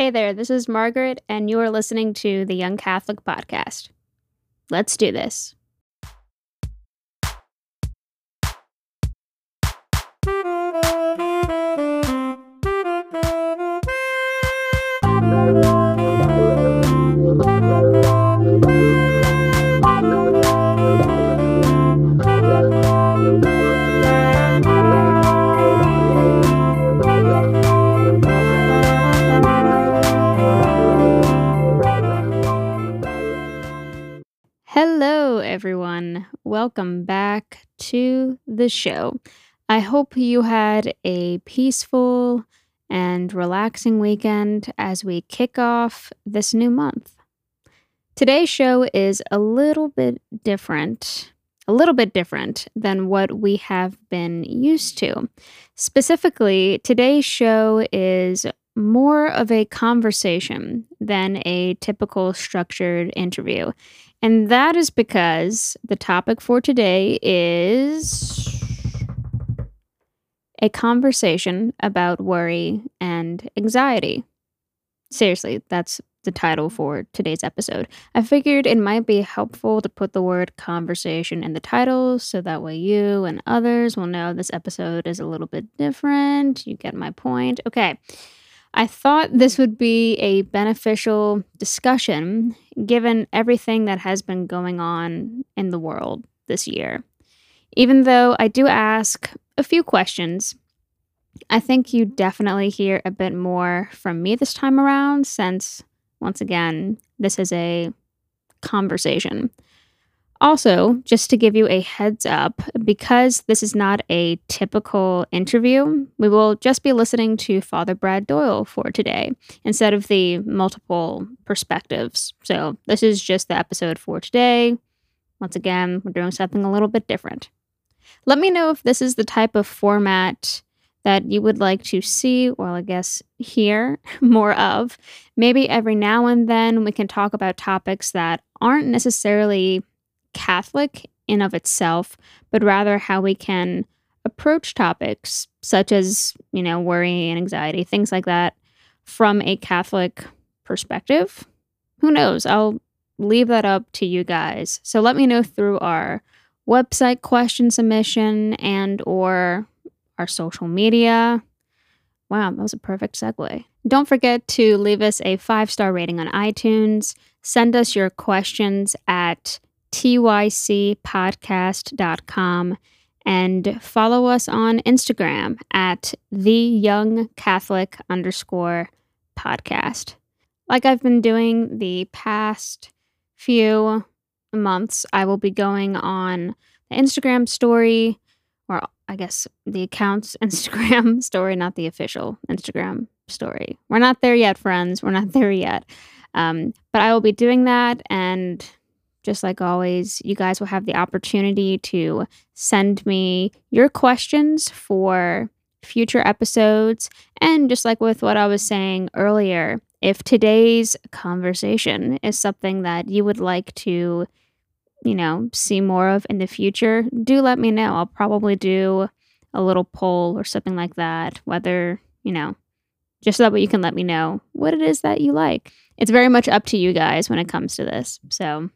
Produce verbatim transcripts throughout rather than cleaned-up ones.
Hey there, this is Margaret, and you are listening to the Young Catholic Podcast. Let's do this. Everyone, welcome back to the show. I hope you had a peaceful and relaxing weekend as we kick off this new month. Today's show is a little bit different, a little bit different than what we have been used to. Specifically, today's show is more of a conversation than a typical structured interview. And that is because the topic for today is a conversation about worry and anxiety. Seriously, that's the title for today's episode. I figured it might be helpful to put the word conversation in the title so that way you and others will know this episode is a little bit different. You get my point. Okay. I thought this would be a beneficial discussion given everything that has been going on in the world this year. Even though I do ask a few questions, I think you definitely hear a bit more from me this time around since, once again, this is a conversation. Also, just to give you a heads up, because this is not a typical interview, we will just be listening to Father Brad Doyle for today instead of the multiple perspectives. So this is just the episode for today. Once again, we're doing something a little bit different. Let me know if this is the type of format that you would like to see, well, I guess hear more of. Maybe every now and then we can talk about topics that aren't necessarily Catholic in of itself, but rather how we can approach topics such as, you know, worry and anxiety, things like that, from a Catholic perspective. Who knows? I'll leave that up to you guys. So let me know through our website question submission and or our social media. Wow, that was a perfect segue. Don't forget to leave us a five-star rating on iTunes. Send us your questions at tycpodcast dot com and follow us on Instagram at the Young Catholic underscore podcast. Like I've been doing the past few months, I will be going on the Instagram story, or I guess the account's Instagram story, not the official Instagram story. We're not there yet, friends. We're not there yet. Um, but I will be doing that, and just like always, you guys will have the opportunity to send me your questions for future episodes. And just like with what I was saying earlier, if today's conversation is something that you would like to, you know, see more of in the future, do let me know. I'll probably do a little poll or something like that, whether, you know, just so that way you can let me know what it is that you like. It's very much up to you guys when it comes to this. So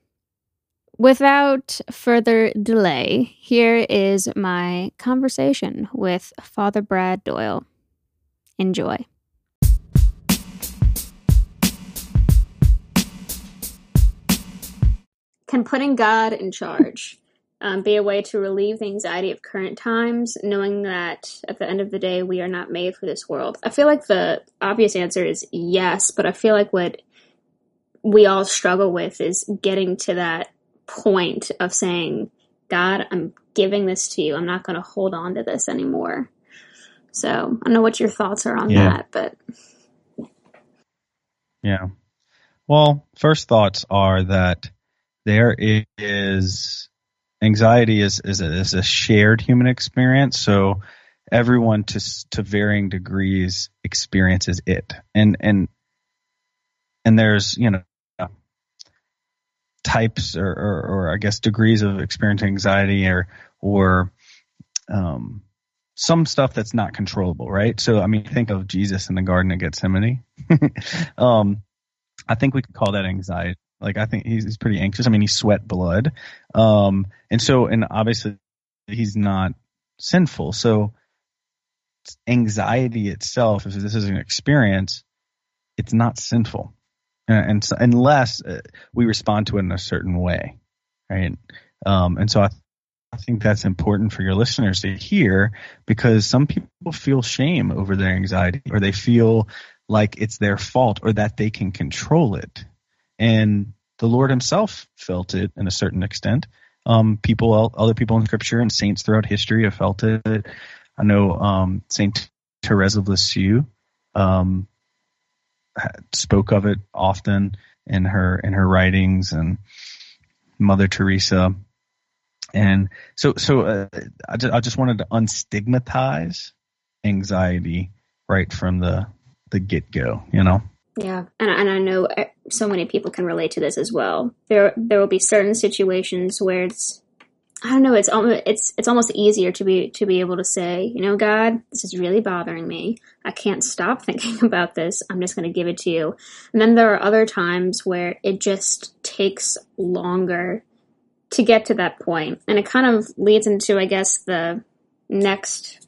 without further delay, here is my conversation with Father Brad Doyle. Enjoy. Can putting God in charge um, be a way to relieve the anxiety of current times, knowing that at the end of the day, we are not made for this world? I feel like the obvious answer is yes, but I feel like what we all struggle with is getting to that point of saying, God, I'm giving this to you. I'm not going to hold on to this anymore. So I don't know what your thoughts are on yeah. that, but yeah. Well, first thoughts are that there is anxiety is is a, is a shared human experience. So everyone to to varying degrees experiences it, and and and there's you know. types or, or, or I guess degrees of experiencing anxiety or or um, some stuff that's not controllable, right? So, I mean, think of Jesus in the Garden of Gethsemane. um, I think we could call that anxiety. Like, I think he's, he's pretty anxious. I mean, he sweat blood. Um, and so, and obviously he's not sinful. So anxiety itself, if this is an experience, it's not sinful. And, and so, unless we respond to it in a certain way, right? Um, and so I, th- I think that's important for your listeners to hear, because some people feel shame over their anxiety, or they feel like it's their fault or that they can control it. And the Lord himself felt it in a certain extent. Um, people, other people in Scripture and saints throughout history have felt it. I know um, Saint Therese of Lisieux um, spoke of it often in her in her writings, and Mother Teresa. And so, so uh, I, just, I just wanted to unstigmatize anxiety right from the the get go, you know. Yeah, and and I know so many people can relate to this as well. There there will be certain situations where it's, I don't know, it's almost it's it's almost easier to be to be able to say, you know, God, this is really bothering me. I can't stop thinking about this. I'm just going to give it to you. And then there are other times where it just takes longer to get to that point. And it kind of leads into, I guess, the next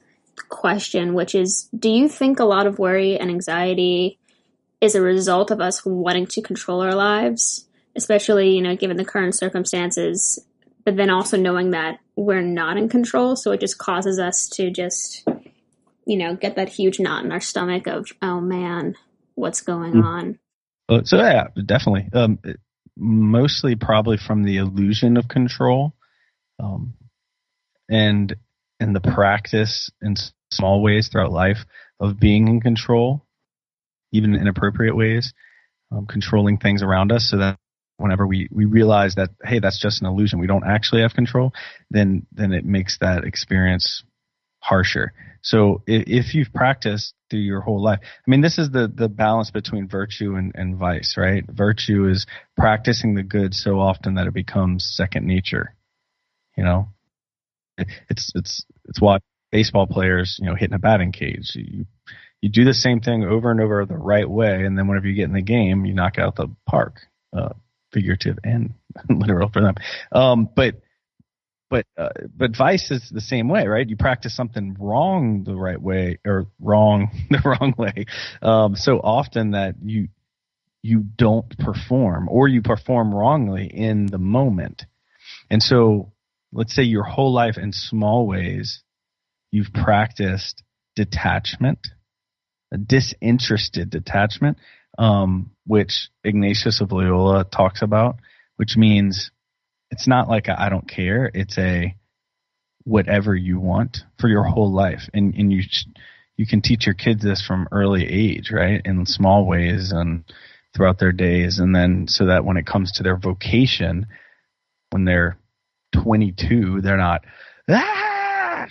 question, which is, do you think a lot of worry and anxiety is a result of us wanting to control our lives, especially, you know, given the current circumstances, but then also knowing that we're not in control? So it just causes us to just, you know, get that huge knot in our stomach of, oh man, what's going mm-hmm. on? So yeah, definitely. Um, it- Mostly probably from the illusion of control, um, and and the practice in small ways throughout life of being in control, even in inappropriate ways, um, controlling things around us, so that whenever we, we realize that, hey, that's just an illusion, we don't actually have control, then then it makes that experience harsher. So if, if you've practiced through your whole life, I mean, this is the the balance between virtue and, and vice, right? Virtue is practicing the good so often that it becomes second nature. You know, it, it's it's it's why baseball players, you know, hitting a batting cage, you you do the same thing over and over the right way, and then whenever you get in the game, you knock out the park, uh, figurative and literal for them. Um, but But uh, but vice is the same way, right? You practice something wrong the right way, or wrong the wrong way, um, so often that you you don't perform, or you perform wrongly in the moment. And so, let's say your whole life in small ways, you've practiced detachment, a disinterested detachment, um, which Ignatius of Loyola talks about, which means, it's not like a, I don't care. It's a whatever you want for your whole life. And and you you can teach your kids this from early age, right, in small ways and throughout their days. And then so that when it comes to their vocation, when they're twenty-two, they're not, ah!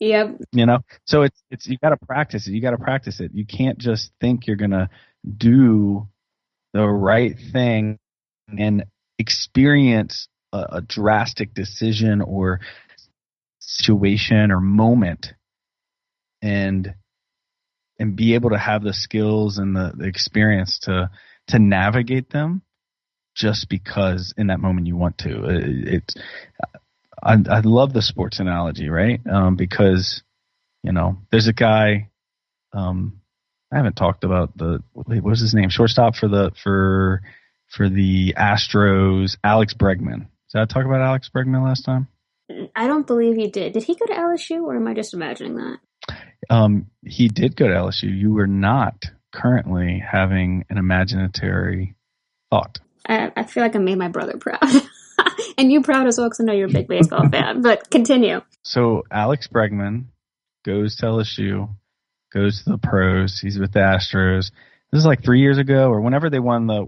Yep. You know, so it's, it's you got to practice it. You got to practice it. You can't just think you're going to do the right thing and experience a, a drastic decision or situation or moment, and and be able to have the skills and the, the experience to to navigate them just because in that moment you want to. It, it, I, I love the sports analogy, right? Um, because, you know, there's a guy. Um, I haven't talked about the what was his name? Shortstop for the for. for the Astros, Alex Bregman. Did I talk about Alex Bregman last time? I don't believe you did. Did he go to L S U, or am I just imagining that? Um, he did go to L S U. You were not currently having an imaginary thought. I, I feel like I made my brother proud. And you proud as well, because I know you're a big baseball fan. But continue. So Alex Bregman goes to L S U, goes to the pros. He's with the Astros. This is like three years ago, or whenever they won the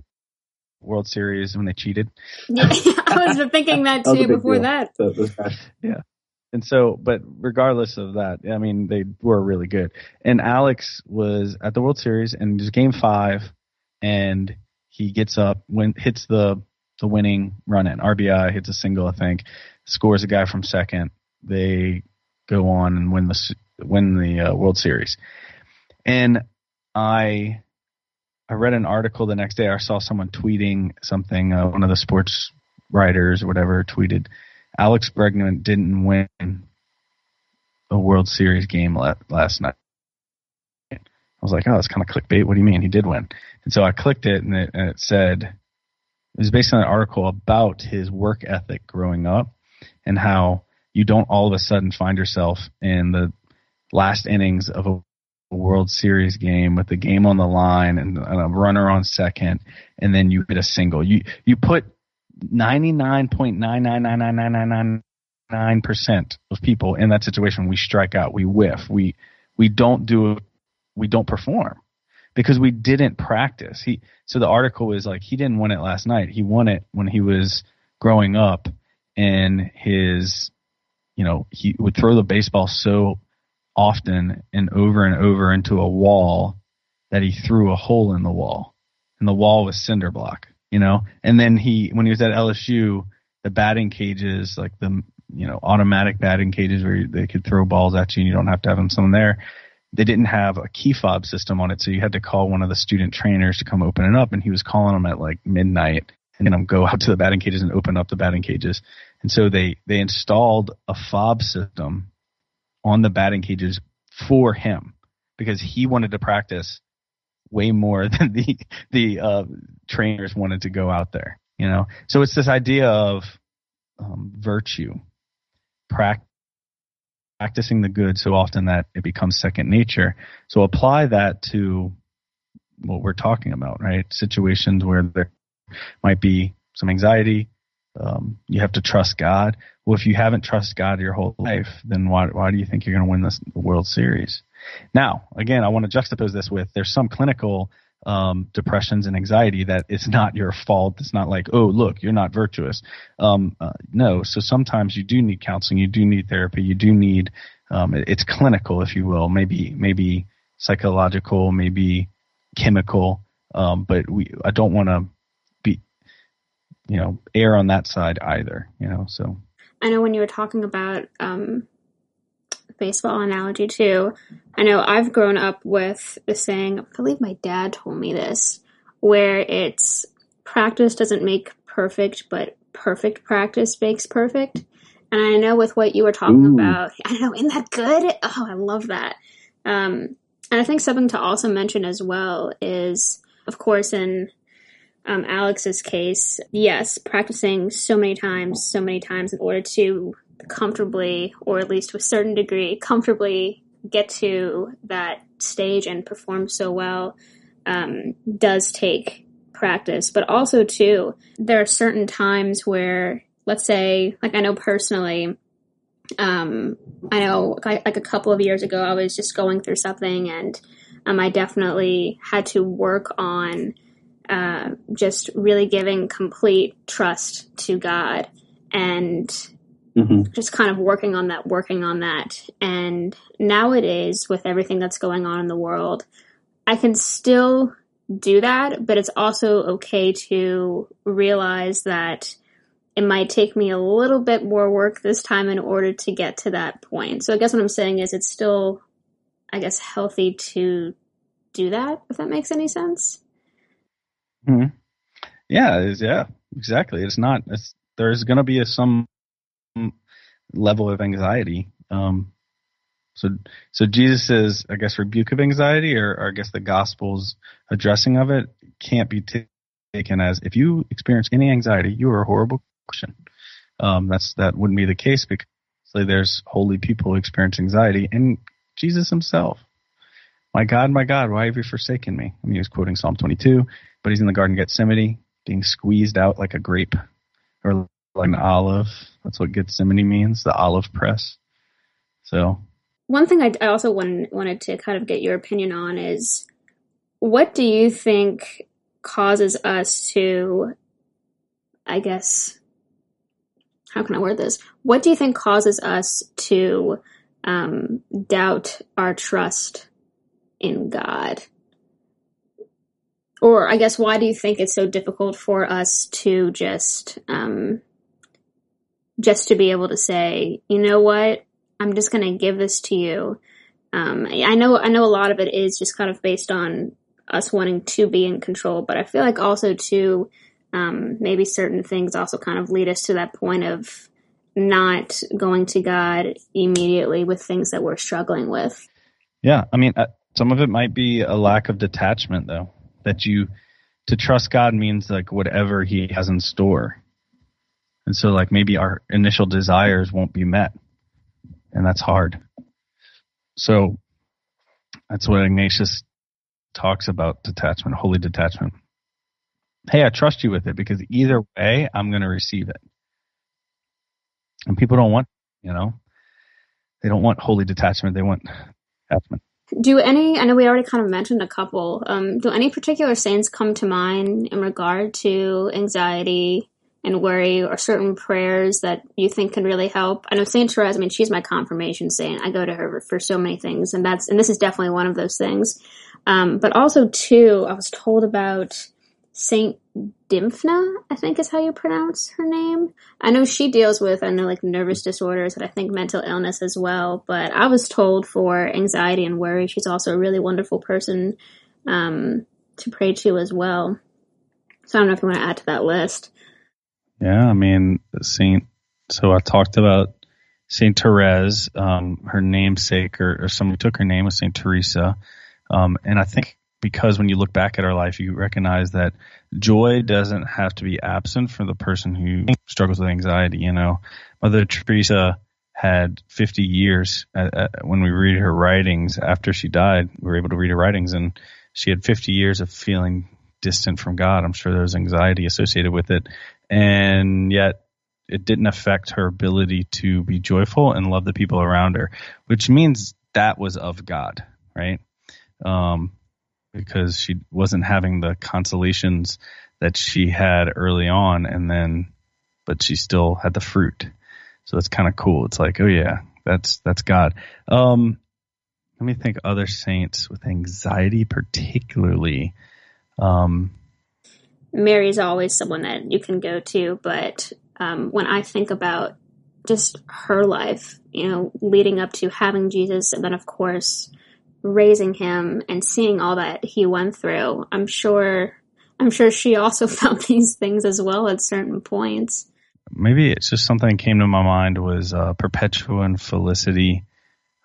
World Series when they cheated. Yeah, I was thinking that too that before deal. that. So, yeah. And so, but regardless of that, I mean, they were really good. And Alex was at the World Series, and it was game five, and he gets up, when, hits the, the winning run in. R B I, hits a single, I think, scores a guy from second, they go on and win the win the uh, World Series. And I I read an article the next day. I saw someone tweeting something. Uh, one of the sports writers or whatever tweeted, Alex Bregman didn't win a World Series game la- last night. I was like, oh, that's kind of clickbait. What do you mean? He did win. And so I clicked it, and it, and it said, it was based on an article about his work ethic growing up and how you don't all of a sudden find yourself in the last innings of a World Series game with the game on the line and a runner on second, and then you hit a single. You you put ninety-nine point nine nine nine nine nine nine nine percent of people in that situation. We strike out. We whiff. We we don't do it. We don't perform because we didn't practice. He so the article is like, he didn't win it last night. He won it when he was growing up, and his, you know, he would throw the baseball so often and over and over into a wall that he threw a hole in the wall, and the wall was cinder block, you know. And then he, when he was at L S U, the batting cages, like the, you know, automatic batting cages where they could throw balls at you and you don't have to have them someone there, they didn't have a key fob system on it, so you had to call one of the student trainers to come open it up, and he was calling them at like midnight, and them go out to the batting cages and open up the batting cages. And so they they installed a fob system on the batting cages for him because he wanted to practice way more than the the uh, trainers wanted to go out there, you know. So it's this idea of um, virtue, practice. Practicing the good so often that it becomes second nature. So apply that to what we're talking about, right? Situations where there might be some anxiety. Um, you have to trust God. Well, if you haven't trusted God your whole life, then why why do you think you're going to win this World Series? Now, again, I want to juxtapose this with there's some clinical um, depressions and anxiety that it's not your fault. It's not like, oh, look, you're not virtuous. Um, uh, no. So sometimes you do need counseling. You do need therapy. You do need, um, it, it's clinical, if you will, maybe, maybe psychological, maybe chemical. Um, but we, I don't want to be, you know, err on that side either, you know, so. I know when you were talking about, um, baseball analogy too, I know I've grown up with the saying, I believe my dad told me this, where it's practice doesn't make perfect, but perfect practice makes perfect. And I know with what you were talking Ooh. about, I know, isn't that good? Oh, I love that. Um, and I think something to also mention as well is, of course, in um, Alex's case, yes, practicing so many times, so many times in order to comfortably, or at least to a certain degree, comfortably get to that stage and perform so well um, does take practice. But also, too, there are certain times where, let's say, like I know personally, um, I know like, like a couple of years ago, I was just going through something, and um, I definitely had to work on uh, just really giving complete trust to God and Mm-hmm. just kind of working on that, working on that. And nowadays, with everything that's going on in the world, I can still do that, but it's also okay to realize that it might take me a little bit more work this time in order to get to that point. So I guess what I'm saying is it's still, I guess, healthy to do that, if that makes any sense. Mm-hmm. Yeah, it is, yeah, exactly. It's not, it's, there's going to be a, some level of anxiety. Um, so, so Jesus' I guess rebuke of anxiety, or, or I guess the Gospel's addressing of it, can't be t- taken as if you experience any anxiety, you are a horrible Christian. Um, that's that wouldn't be the case, because there's holy people who experience anxiety, and Jesus Himself, my God, my God, why have you forsaken me? I mean, he was quoting Psalm twenty-two, but he's in the Garden of Gethsemane, being squeezed out like a grape, or like an olive. That's what Gethsemane means, the olive press. So one thing I, I also wanted, wanted to kind of get your opinion on is, what do you think causes us to, I guess, how can I word this? What do you think causes us to um, doubt our trust in God? Or I guess, why do you think it's so difficult for us to just um, just to be able to say, you know what, I'm just going to give this to you. Um, I know, I know a lot of it is just kind of based on us wanting to be in control, but I feel like also too, um, maybe certain things also kind of lead us to that point of not going to God immediately with things that we're struggling with. Yeah. I mean, uh, some of it might be a lack of detachment though, that you, to trust God means like whatever he has in store. And so like maybe our initial desires won't be met, and that's hard. So that's what Ignatius talks about, detachment, holy detachment. Hey, I trust you with it because either way, I'm going to receive it. And people don't want, you know, they don't want holy detachment. They want detachment. Do any, I know we already kind of mentioned a couple, um, do any particular saints come to mind in regard to anxiety and worry, or certain prayers that you think can really help? I know Saint Therese, I mean, she's my confirmation saint. I go to her for so many things, and that's, and this is definitely one of those things. Um, but also too, I was told about Saint Dymphna, I think is how you pronounce her name. I know she deals with, I know like nervous disorders and I think mental illness as well, but I was told for anxiety and worry, she's also a really wonderful person, um, to pray to as well. So I don't know if you want to add to that list. Yeah, I mean, Saint, so I talked about Saint Therese, um, her namesake, or, or somebody took her name was Saint Teresa. Um, and I think because when you look back at her life, you recognize that joy doesn't have to be absent for the person who struggles with anxiety. You know, Mother Teresa had fifty years at, at, when we read her writings after she died, we were able to read her writings, and she had fifty years of feeling distant from God. I'm sure there was anxiety associated with it. And yet it didn't affect her ability to be joyful and love the people around her, which means that was of God, right? Um, because she wasn't having the consolations that she had early on, and then, but she still had the fruit. So that's kind of cool. It's like, oh yeah, that's, that's God. Um, let me think other saints with anxiety, particularly, um, Mary's always someone that you can go to, but um, when I think about just her life, you know, leading up to having Jesus and then, of course, raising him and seeing all that he went through, I'm sure I'm sure she also felt these things as well at certain points. Maybe it's just something that came to my mind was uh, Perpetua and Felicity.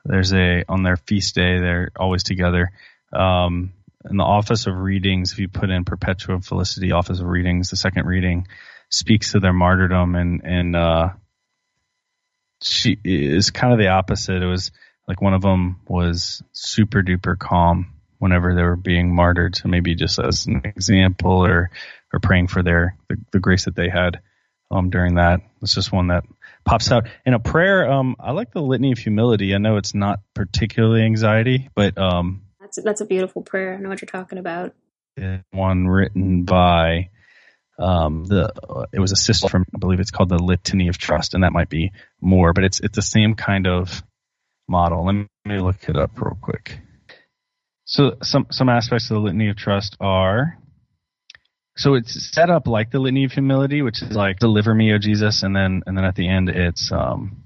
There's a, on their feast day, they're always together. Um In the Office of Readings, if you put in Perpetua and Felicity, Office of Readings, the second reading speaks to their martyrdom, and and uh, she is kind of the opposite. It was like one of them was super duper calm whenever they were being martyred, so maybe just as an example, or or praying for their the, the grace that they had um, during that. It's just one that pops out. And a prayer, um, I like the Litany of Humility. I know it's not particularly anxiety, but um. That's a beautiful prayer. I know what you're talking about. One written by um, the uh, it was a sister from, I believe it's called the Litany of Trust, and that might be more, but it's it's the same kind of model. Let me, let me look it up real quick. So some some aspects of the Litany of Trust are, so it's set up like the Litany of Humility, which is like deliver me, O Jesus, and then and then at the end it's um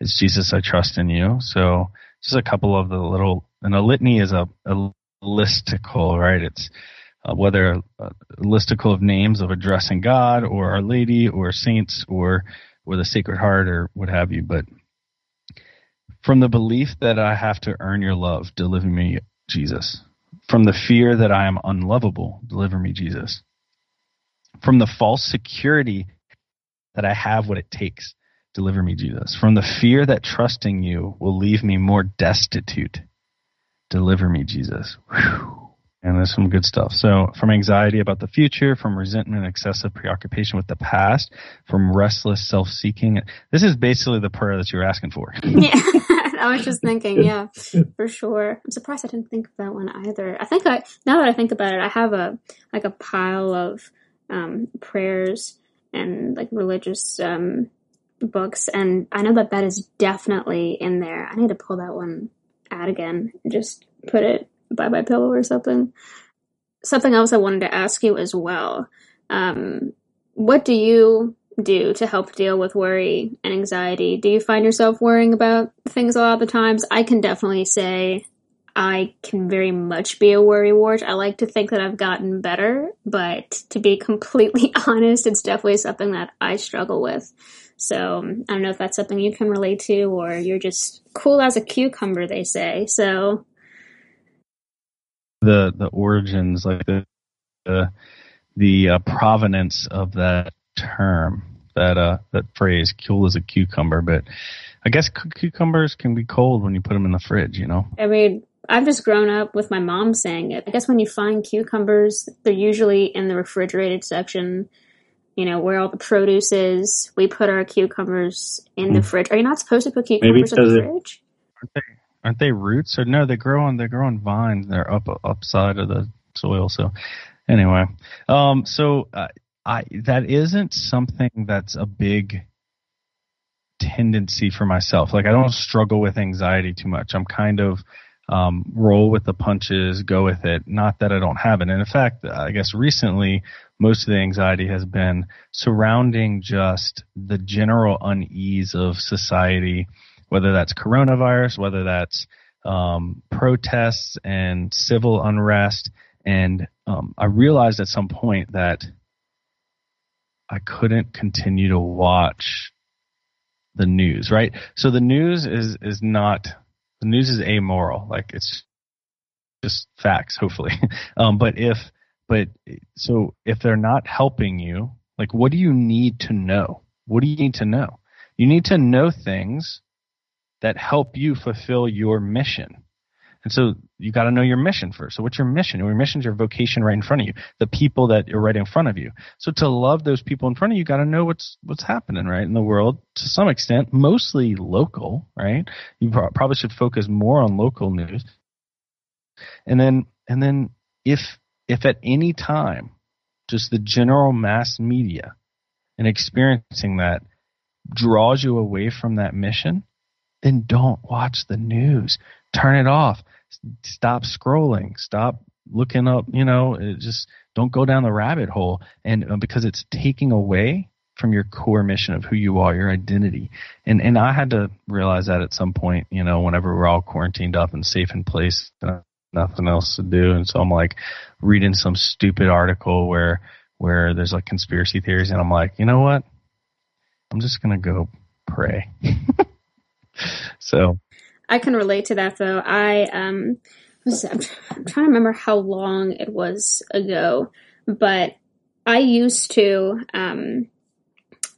it's Jesus, I trust in you. So just a couple of the little. And a litany is a, a listicle, right? It's uh, whether a listicle of names of addressing God or Our Lady or saints or or the Sacred Heart or what have you. But from the belief that I have to earn your love, deliver me, Jesus. From the fear that I am unlovable, deliver me, Jesus. From the false security that I have what it takes, deliver me, Jesus. From the fear that trusting you will leave me more destitute, deliver me, Jesus. Whew. And there's some good stuff. So from anxiety about the future, from resentment, excessive preoccupation with the past, from restless self-seeking. This is basically the prayer that you were asking for. Yeah, I was just thinking, yeah, for sure. I'm surprised I didn't think of that one either. I think I, now that I think about it, I have a like a pile of um, prayers and like religious um, books, and I know that that is definitely in there. I need to pull that one add again, just put it by my pillow or something. Something else I wanted to ask you as well. Um, what do you do to help deal with worry and anxiety? Do you find yourself worrying about things a lot of the times? I can definitely say I can very much be a worrywart. I like to think that I've gotten better, but to be completely honest, it's definitely something that I struggle with. So I don't know if that's something you can relate to, or you're just cool as a cucumber, they say. So the the origins, like the the, the uh, provenance of that term, that uh that phrase, cool as a cucumber. But I guess c- cucumbers can be cold when you put them in the fridge, you know. I mean, I've just grown up with my mom saying it. I guess when you find cucumbers, they're usually in the refrigerated section, you know, where all the produce is. We put our cucumbers in the fridge. Are you not supposed to put cucumbers in the fridge? Aren't they, aren't they roots? Or no, they grow on they grow on vines. They're up upside of the soil. So anyway, um, so uh, I that isn't something that's a big tendency for myself. Like, I don't struggle with anxiety too much. I'm kind of um, roll with the punches, go with it. Not that I don't have it. And in fact, I guess recently, most of the anxiety has been surrounding just the general unease of society, whether that's coronavirus, whether that's um, protests and civil unrest. And um, I realized at some point that I couldn't continue to watch the news, right? So the news is, is not, the news is amoral. Like, it's just facts, hopefully. um, but if, But so if they're not helping you, like, what do you need to know? What do you need to know? You need to know things that help you fulfill your mission. And so you got to know your mission first. So what's your mission? Your mission is your vocation right in front of you, the people that are right in front of you. So to love those people in front of you, you got to know what's what's happening right in the world to some extent, mostly local, right? You probably should focus more on local news. And then and then if If at any time, just the general mass media and experiencing that draws you away from that mission, then don't watch the news. Turn it off. Stop scrolling. Stop looking up. You know, just don't go down the rabbit hole. And because it's taking away from your core mission of who you are, your identity. And and I had to realize that at some point, you know, whenever we're all quarantined up and safe in place, uh, nothing else to do. And so I'm like reading some stupid article where where there's like conspiracy theories, and I'm like, you know what, I'm just gonna go pray. So I can relate to that, though. I um was, I'm trying to remember how long it was ago, but I used to um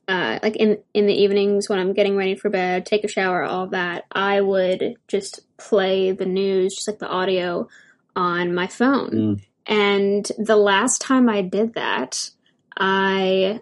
uh like in in the evenings when I'm getting ready for bed, take a shower, all that, I would just play the news, just like the audio on my phone. Mm. And the last time I did that, I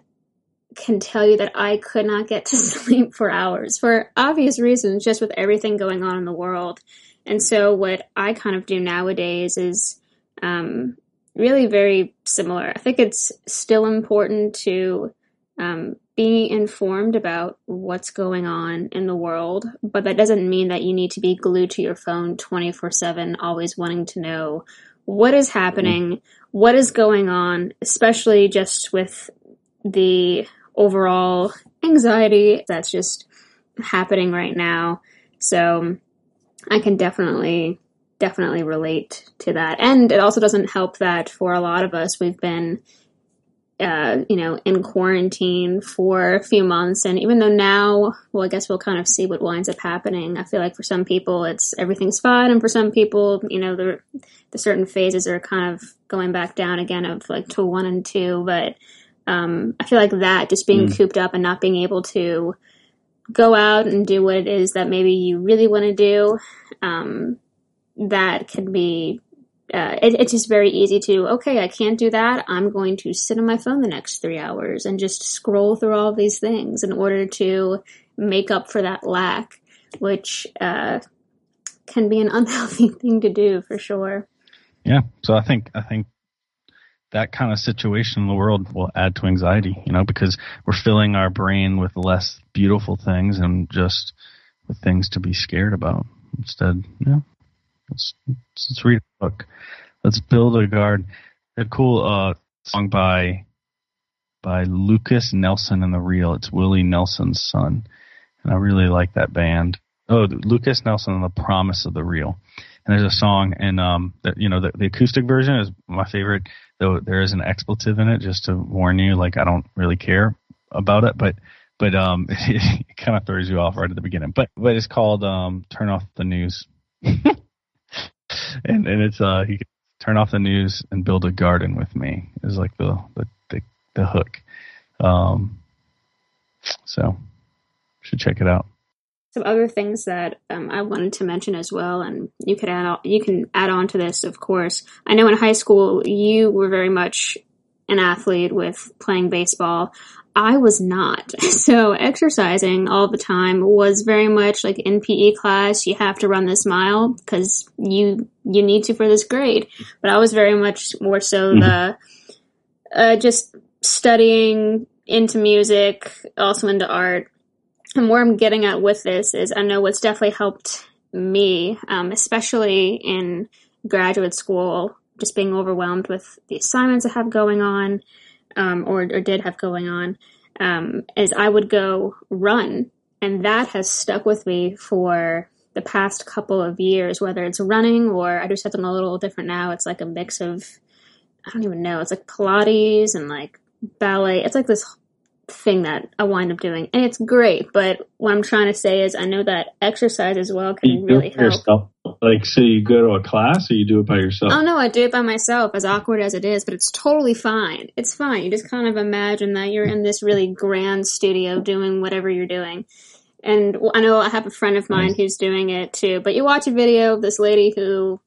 can tell you that I could not get to sleep for hours for obvious reasons, just with everything going on in the world. And so what I kind of do nowadays is um, really very similar. I think it's still important to um, be informed about what's going on in the world, but that doesn't mean that you need to be glued to your phone twenty-four seven, always wanting to know what is happening, what is going on, especially just with the overall anxiety that's just happening right now. So I can definitely, definitely relate to that. And it also doesn't help that for a lot of us, we've been Uh, you know, in quarantine for a few months. And even though now, well, I guess we'll kind of see what winds up happening. I feel like for some people, it's everything's fine. And for some people, you know, the, the certain phases are kind of going back down again of like to one and two. But um, I feel like that just being mm. cooped up and not being able to go out and do what it is that maybe you really want to do, um, that can be Uh, it, it's just very easy to, okay, I can't do that. I'm going to sit on my phone the next three hours and just scroll through all these things in order to make up for that lack, which uh, can be an unhealthy thing to do for sure. Yeah. So I think, I think that kind of situation in the world will add to anxiety, you know, because we're filling our brain with less beautiful things and just with things to be scared about instead. Yeah. Let's, let's read a book. Let's build a garden. A cool uh, song by by Lucas Nelson and the Real. It's Willie Nelson's son. And I really like that band. Oh, Lucas Nelson and the Promise of the Real. And there's a song, and um, the, you know, the, the acoustic version is my favorite, though there is an expletive in it, just to warn you. Like, I don't really care about it, but but um, it, it kind of throws you off right at the beginning. But but it's called um, "Turn Off the News," and and it's uh, you can turn off the news and build a garden with me is like the the the, the hook. Um, so should check it out. Some other things that um, I wanted to mention as well, and you could add on, you can add on to this, of course. I know in high school you were very much an athlete with playing baseball. I was not. So exercising all the time was very much like in P E class, you have to run this mile because you you need to for this grade. But I was very much more so mm-hmm. the uh, just studying, into music, also into art. And where I'm getting at with this is I know what's definitely helped me, um, especially in graduate school, just being overwhelmed with the assignments I have going on, um, or, or did have going on, um, is I would go run. And that has stuck with me for the past couple of years, whether it's running or I do something a little different now. It's like a mix of, I don't even know, it's like Pilates and like ballet. It's like this thing that I wind up doing, and it's great. But what I'm trying to say is I know that exercise as well can you really help yourself. Like, so you go to a class or you do it by yourself? Oh no, I do it by myself, as awkward as it is, but it's totally fine. It's fine. You just kind of imagine that you're in this really grand studio doing whatever you're doing. And I know I have a friend of mine nice. Who's doing it too, but you watch a video of this lady who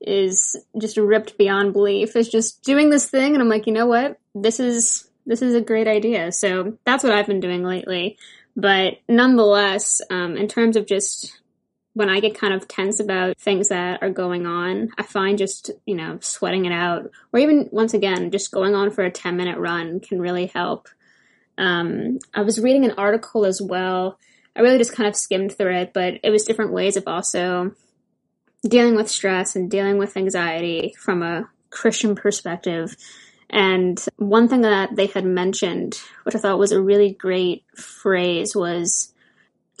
is just ripped beyond belief, is just doing this thing, and I'm like, you know what? This is This is a great idea. So that's what I've been doing lately. But nonetheless, um, in terms of just when I get kind of tense about things that are going on, I find just, you know, sweating it out, or even once again, just going on for a ten minute run can really help. Um, I was reading an article as well. I really just kind of skimmed through it, but it was different ways of also dealing with stress and dealing with anxiety from a Christian perspective. And one thing that they had mentioned, which I thought was a really great phrase, was,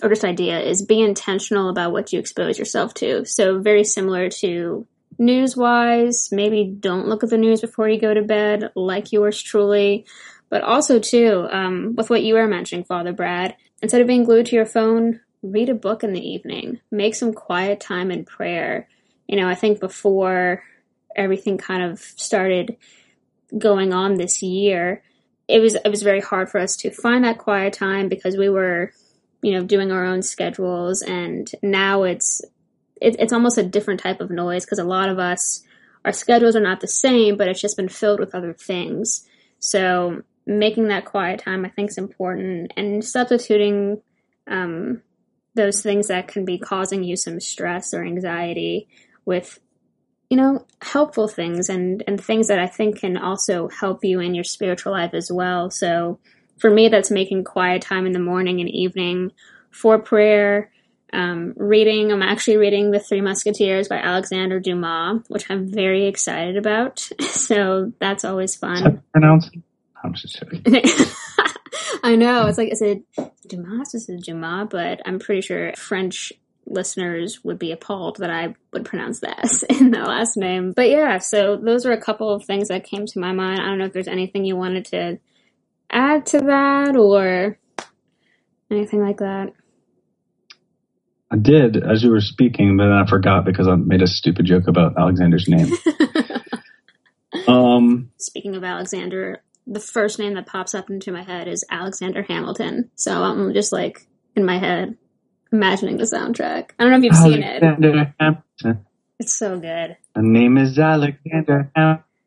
or just idea, is be intentional about what you expose yourself to. So very similar to news-wise, maybe don't look at the news before you go to bed, like yours truly. But also, too, um, with what you were mentioning, Father Brad, instead of being glued to your phone, read a book in the evening. Make some quiet time in prayer. You know, I think before everything kind of started going on this year, it was it was very hard for us to find that quiet time because we were, you know, doing our own schedules. And now it's it, it's almost a different type of noise because a lot of us, our schedules are not the same, but it's just been filled with other things. So making that quiet time, I think, is important, and substituting um, those things that can be causing you some stress or anxiety with, you know, helpful things and, and things that I think can also help you in your spiritual life as well. So for me, that's making quiet time in the morning and evening for prayer, um, reading. I'm actually reading The Three Musketeers by Alexander Dumas, which I'm very excited about. So that's always fun. Is that pronounced? I'm just joking. I know. It's like, is it Dumas? Is it Dumas? But I'm pretty sure French listeners would be appalled that I would pronounce that in the last name. But yeah, so those are a couple of things that came to my mind. I don't know if there's anything you wanted to add to that or anything like that. I did as you were speaking, but then I forgot because I made a stupid joke about Alexander's name. um, Speaking of Alexander, the first name that pops up into my head is Alexander Hamilton. So I'm just like in my head imagining the soundtrack. I don't know if you've Alexander seen it. Hamilton. It's so good. My name is Alexander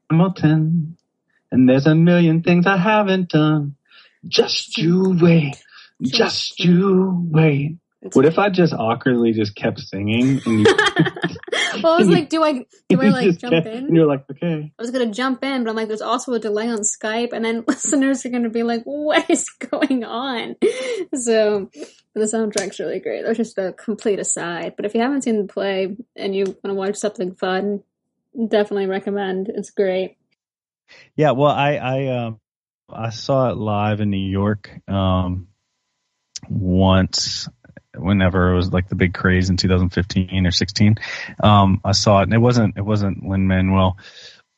Hamilton, and there's a million things I haven't done. Just you wait. Just you wait. It's what good. If I just awkwardly just kept singing? And you well, I was like, do I do I like jump kept, in? And you're like, okay. I was gonna jump in, but I'm like, there's also a delay on Skype, and then listeners are gonna be like, what is going on? So the soundtrack's really great. That's just a complete aside. But if you haven't seen the play and you want to watch something fun, definitely recommend. It's great. Yeah, well, I I um I saw it live in New York um, once, whenever it was like the big craze in two thousand fifteen or sixteen. Um, I saw it, and it wasn't it wasn't Lin-Manuel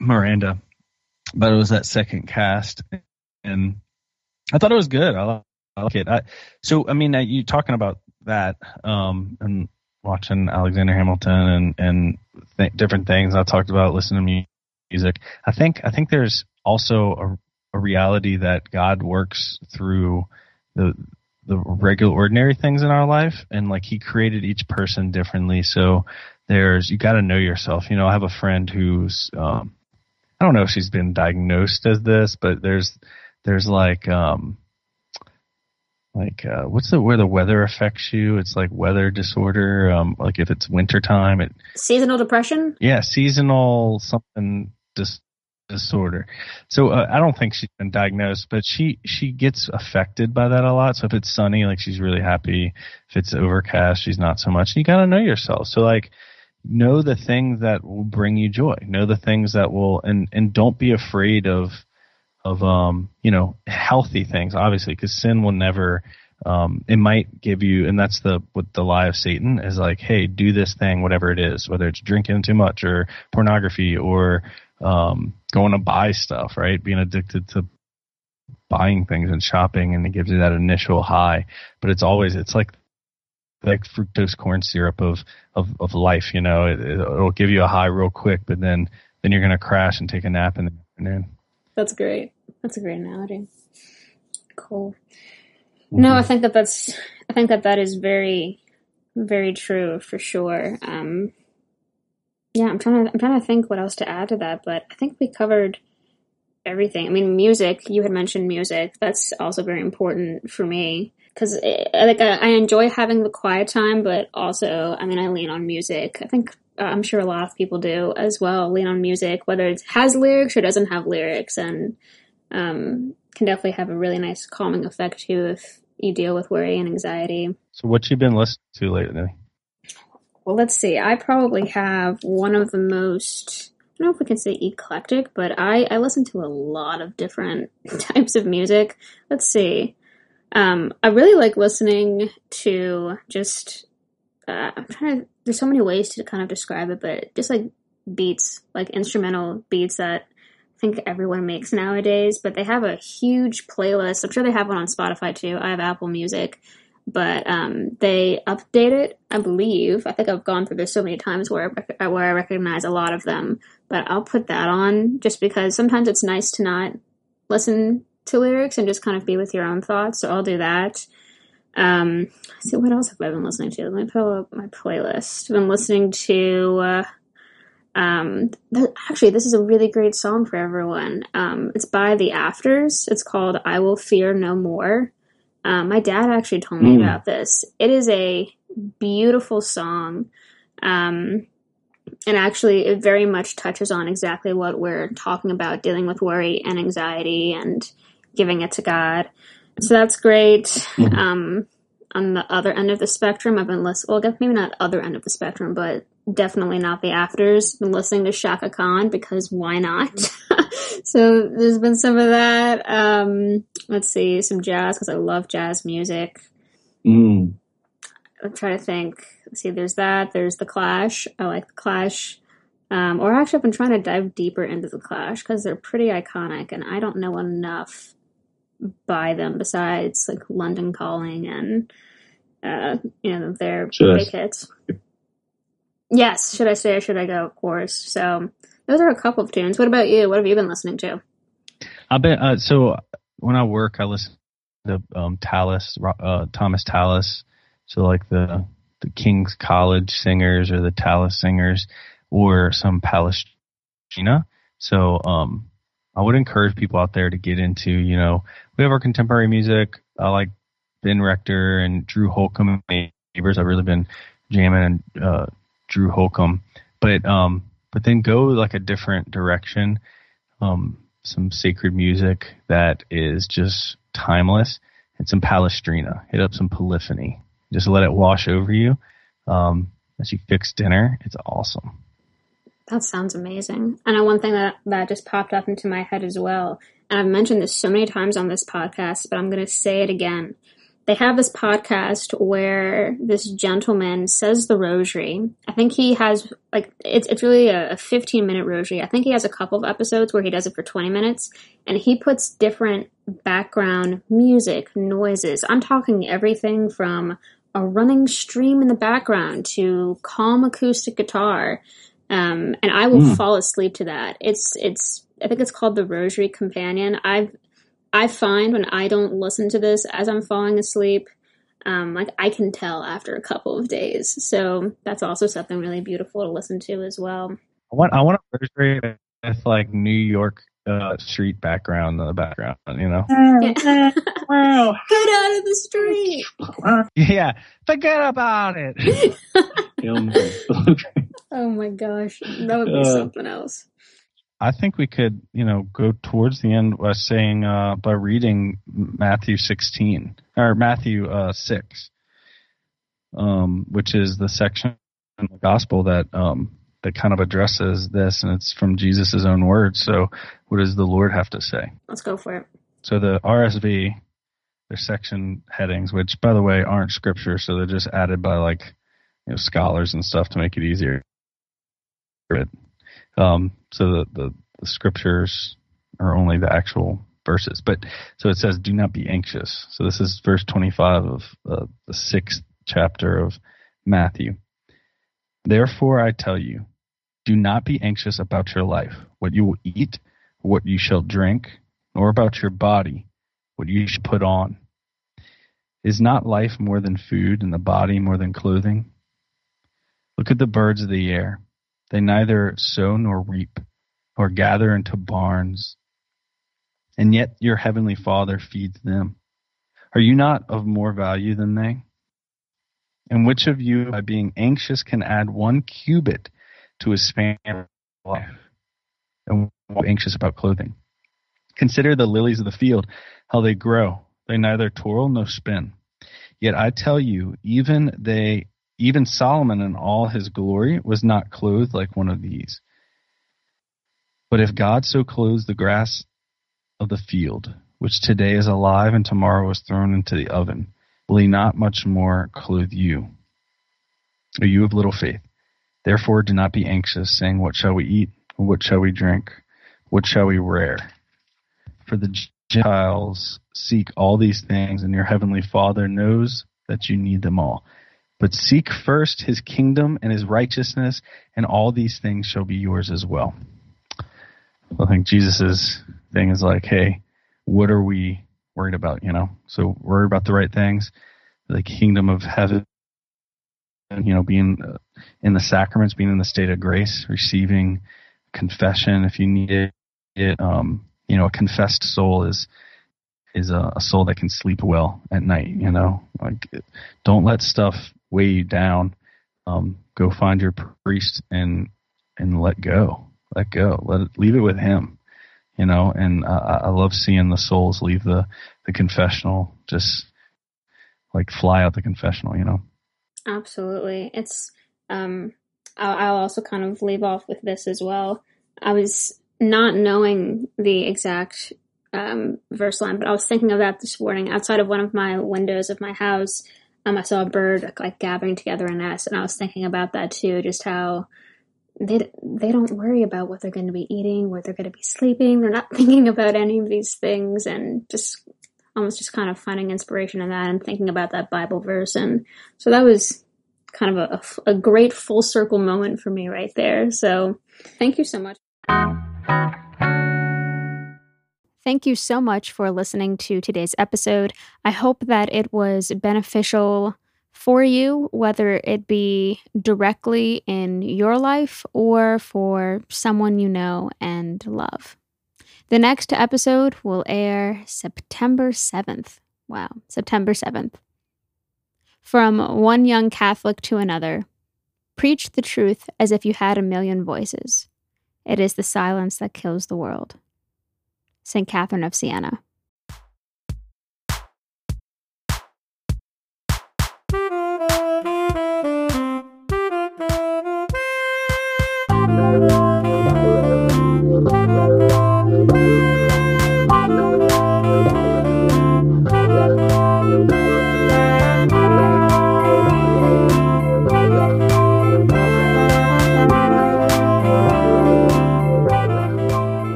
Miranda, but it was that second cast, and I thought it was good. I like it. I, so I mean, you talking about that um, and watching Alexander Hamilton and and th- different things I talked about, listening to music. I think I think there's also a a reality that God works through the the regular ordinary things in our life, and like he created each person differently. So there's, you got to know yourself. You know, I have a friend who's, um, I don't know if she's been diagnosed as this, but there's, there's like, um, like, uh, what's the, where the weather affects you. It's like weather disorder. Um, like if it's winter time, it seasonal depression. Yeah. Seasonal something dis- disorder. So uh, I don't think she's been diagnosed, but she, she gets affected by that a lot. So if it's sunny, like she's really happy. If it's overcast, she's not so much. You got to know yourself. So like, know the things that will bring you joy. Know the things that will, and, and don't be afraid of, of, um, you know, healthy things, obviously, because sin will never, um, it might give you, and that's the, what the lie of Satan is, like, hey, do this thing, whatever it is, whether it's drinking too much or pornography or, um, going to buy stuff, right? Being addicted to buying things and shopping, and it gives you that initial high, but it's always, it's like, like fructose corn syrup of, of, of life, you know, it, it'll give you a high real quick, but then, then you're going to crash and take a nap in the afternoon. That's great. That's a great analogy. Cool. No, I think that that's, I think that that is very, very true for sure. Um, Yeah, I'm trying to I'm trying to think what else to add to that, but I think we covered everything. I mean, music, you had mentioned music. That's also very important for me, because like I, I enjoy having the quiet time, but also, I mean, I lean on music. I think uh, I'm sure a lot of people do as well. Lean on music, whether it has lyrics or doesn't have lyrics, and um, can definitely have a really nice calming effect too if you deal with worry and anxiety. So, what you been listening to lately? Well, let's see. I probably have one of the most, I don't know if we can say eclectic, but I, I listen to a lot of different types of music. Let's see. Um, I really like listening to just, uh, I'm trying to, there's so many ways to kind of describe it, but just like beats, like instrumental beats that I think everyone makes nowadays, but they have a huge playlist. I'm sure they have one on Spotify too. I have Apple Music. But um, they update it, I believe. I think I've gone through this so many times where I, rec- where I recognize a lot of them. But I'll put that on just because sometimes it's nice to not listen to lyrics and just kind of be with your own thoughts. So I'll do that. Um, see, what else have I been listening to? Let me pull up my playlist. I've been listening to... Uh, um, th- actually, this is a really great song for everyone. Um, it's by The Afters. It's called I Will Fear No More. Um, my dad actually told me mm. about this. It is a beautiful song. Um, and actually it very much touches on exactly what we're talking about, dealing with worry and anxiety and giving it to God. So that's great. Mm. Um, on the other end of the spectrum, I've been listening, well, maybe not other end of the spectrum, but definitely not The Afters. I've been listening to Shaka Khan because why not? So there's been some of that. Um, let's see, some jazz, because I love jazz music. Mm. I'm trying to think. Let's see, there's that. There's The Clash. I like The Clash. Um, or actually, I've been trying to dive deeper into The Clash because they're pretty iconic, and I don't know enough by them besides like London Calling and uh, you know their should big I... hits. Yes, Should I Stay or Should I Go? Of course. So. Those are a couple of tunes. What about you? What have you been listening to? I've been uh, so when I work, I listen to um, Tallis, uh, Thomas Tallis. So like the the King's College singers or the Tallis singers, or some Palestrina. So um, I would encourage people out there to get into. You know, we have our contemporary music. I like Ben Rector and Drew Holcomb and Neighbors. I've really been jamming and uh, Drew Holcomb, but um. But then go like a different direction, um, some sacred music that is just timeless, and some Palestrina. Hit up some polyphony. Just let it wash over you um, as you fix dinner. It's awesome. That sounds amazing. I know one thing that, that just popped up into my head as well and I've mentioned this so many times on this podcast, but I'm going to say it again. They have this podcast where this gentleman says the rosary. I think he has, like, it's it's really a fifteen-minute rosary. I think he has a couple of episodes where he does it for twenty minutes, and he puts different background music, noises. I'm talking everything from a running stream in the background to calm acoustic guitar, um, and I will mm. fall asleep to that. It's it's I think it's called the Rosary Companion. I've I find when I don't listen to this as I'm falling asleep, um, like I can tell after a couple of days. So that's also something really beautiful to listen to as well. I want I want a rosary with like New York uh, street background in the background, you know? Yeah. Wow! Get out of the street! Yeah, forget about it. Oh my gosh, that would be uh, something else. I think we could, you know, go towards the end by saying, uh, by reading Matthew sixteen, or Matthew uh, six, um, which is the section in the gospel that um, that kind of addresses this, and it's from Jesus' own words. So what does the Lord have to say? Let's go for it. So the R S V, their section headings, which, by the way, aren't scripture, so they're just added by, like, you know, scholars and stuff to make it easier. But, um, so the, the, the scriptures are only the actual verses. But so it says, do not be anxious. So this is verse twenty-five of uh, the sixth chapter of Matthew. Therefore I tell you, do not be anxious about your life, what you will eat, what you shall drink, nor about your body, what you should put on. Is not life more than food, and the body more than clothing? Look at the birds of the air. They neither sow nor reap, nor gather into barns, and yet your heavenly Father feeds them. Are you not of more value than they? And which of you, by being anxious, can add one cubit to his span of life? And why anxious about clothing? Consider the lilies of the field, how they grow. They neither toil nor spin. Yet I tell you, even they, even Solomon in all his glory was not clothed like one of these. But if God so clothes the grass of the field, which today is alive and tomorrow is thrown into the oven, will he not much more clothe you, O you of little faith? Therefore do not be anxious, saying, what shall we eat? What shall we drink? What shall we wear? For the Gentiles seek all these things, and your heavenly Father knows that you need them all. But seek first his kingdom and his righteousness, and all these things shall be yours as well. I think Jesus' thing is like, hey, what are we worried about, you know? So worry about the right things, the kingdom of heaven, you know, being in the sacraments, being in the state of grace, receiving confession if you need it, um, you know, a confessed soul is is a, a soul that can sleep well at night, you know. Like, don't let stuff weigh you down. Um, go find your priest and and let go. Let go. Let leave it with him, you know. And uh, I love seeing the souls leave the, the confessional, just like fly out the confessional, you know. Absolutely. It's um, I'll, I'll also kind of leave off with this as well. I was... not knowing the exact um, verse line, but I was thinking of that this morning. Outside of one of my windows of my house, um, I saw a bird like gathering together a nest, and I was thinking about that too, just how they they don't worry about what they're going to be eating, where they're going to be sleeping. They're not thinking about any of these things, and just almost just kind of finding inspiration in that and thinking about that Bible verse. And so that was kind of a, a great full circle moment for me right there. So thank you so much. Thank you so much for listening to today's episode. I hope that it was beneficial for you, whether it be directly in your life or for someone you know and love. The next episode will air September seventh. Wow, September seventh. From one young Catholic to another, preach the truth as if you had a million voices. It is the silence that kills the world. Saint Catherine of Siena.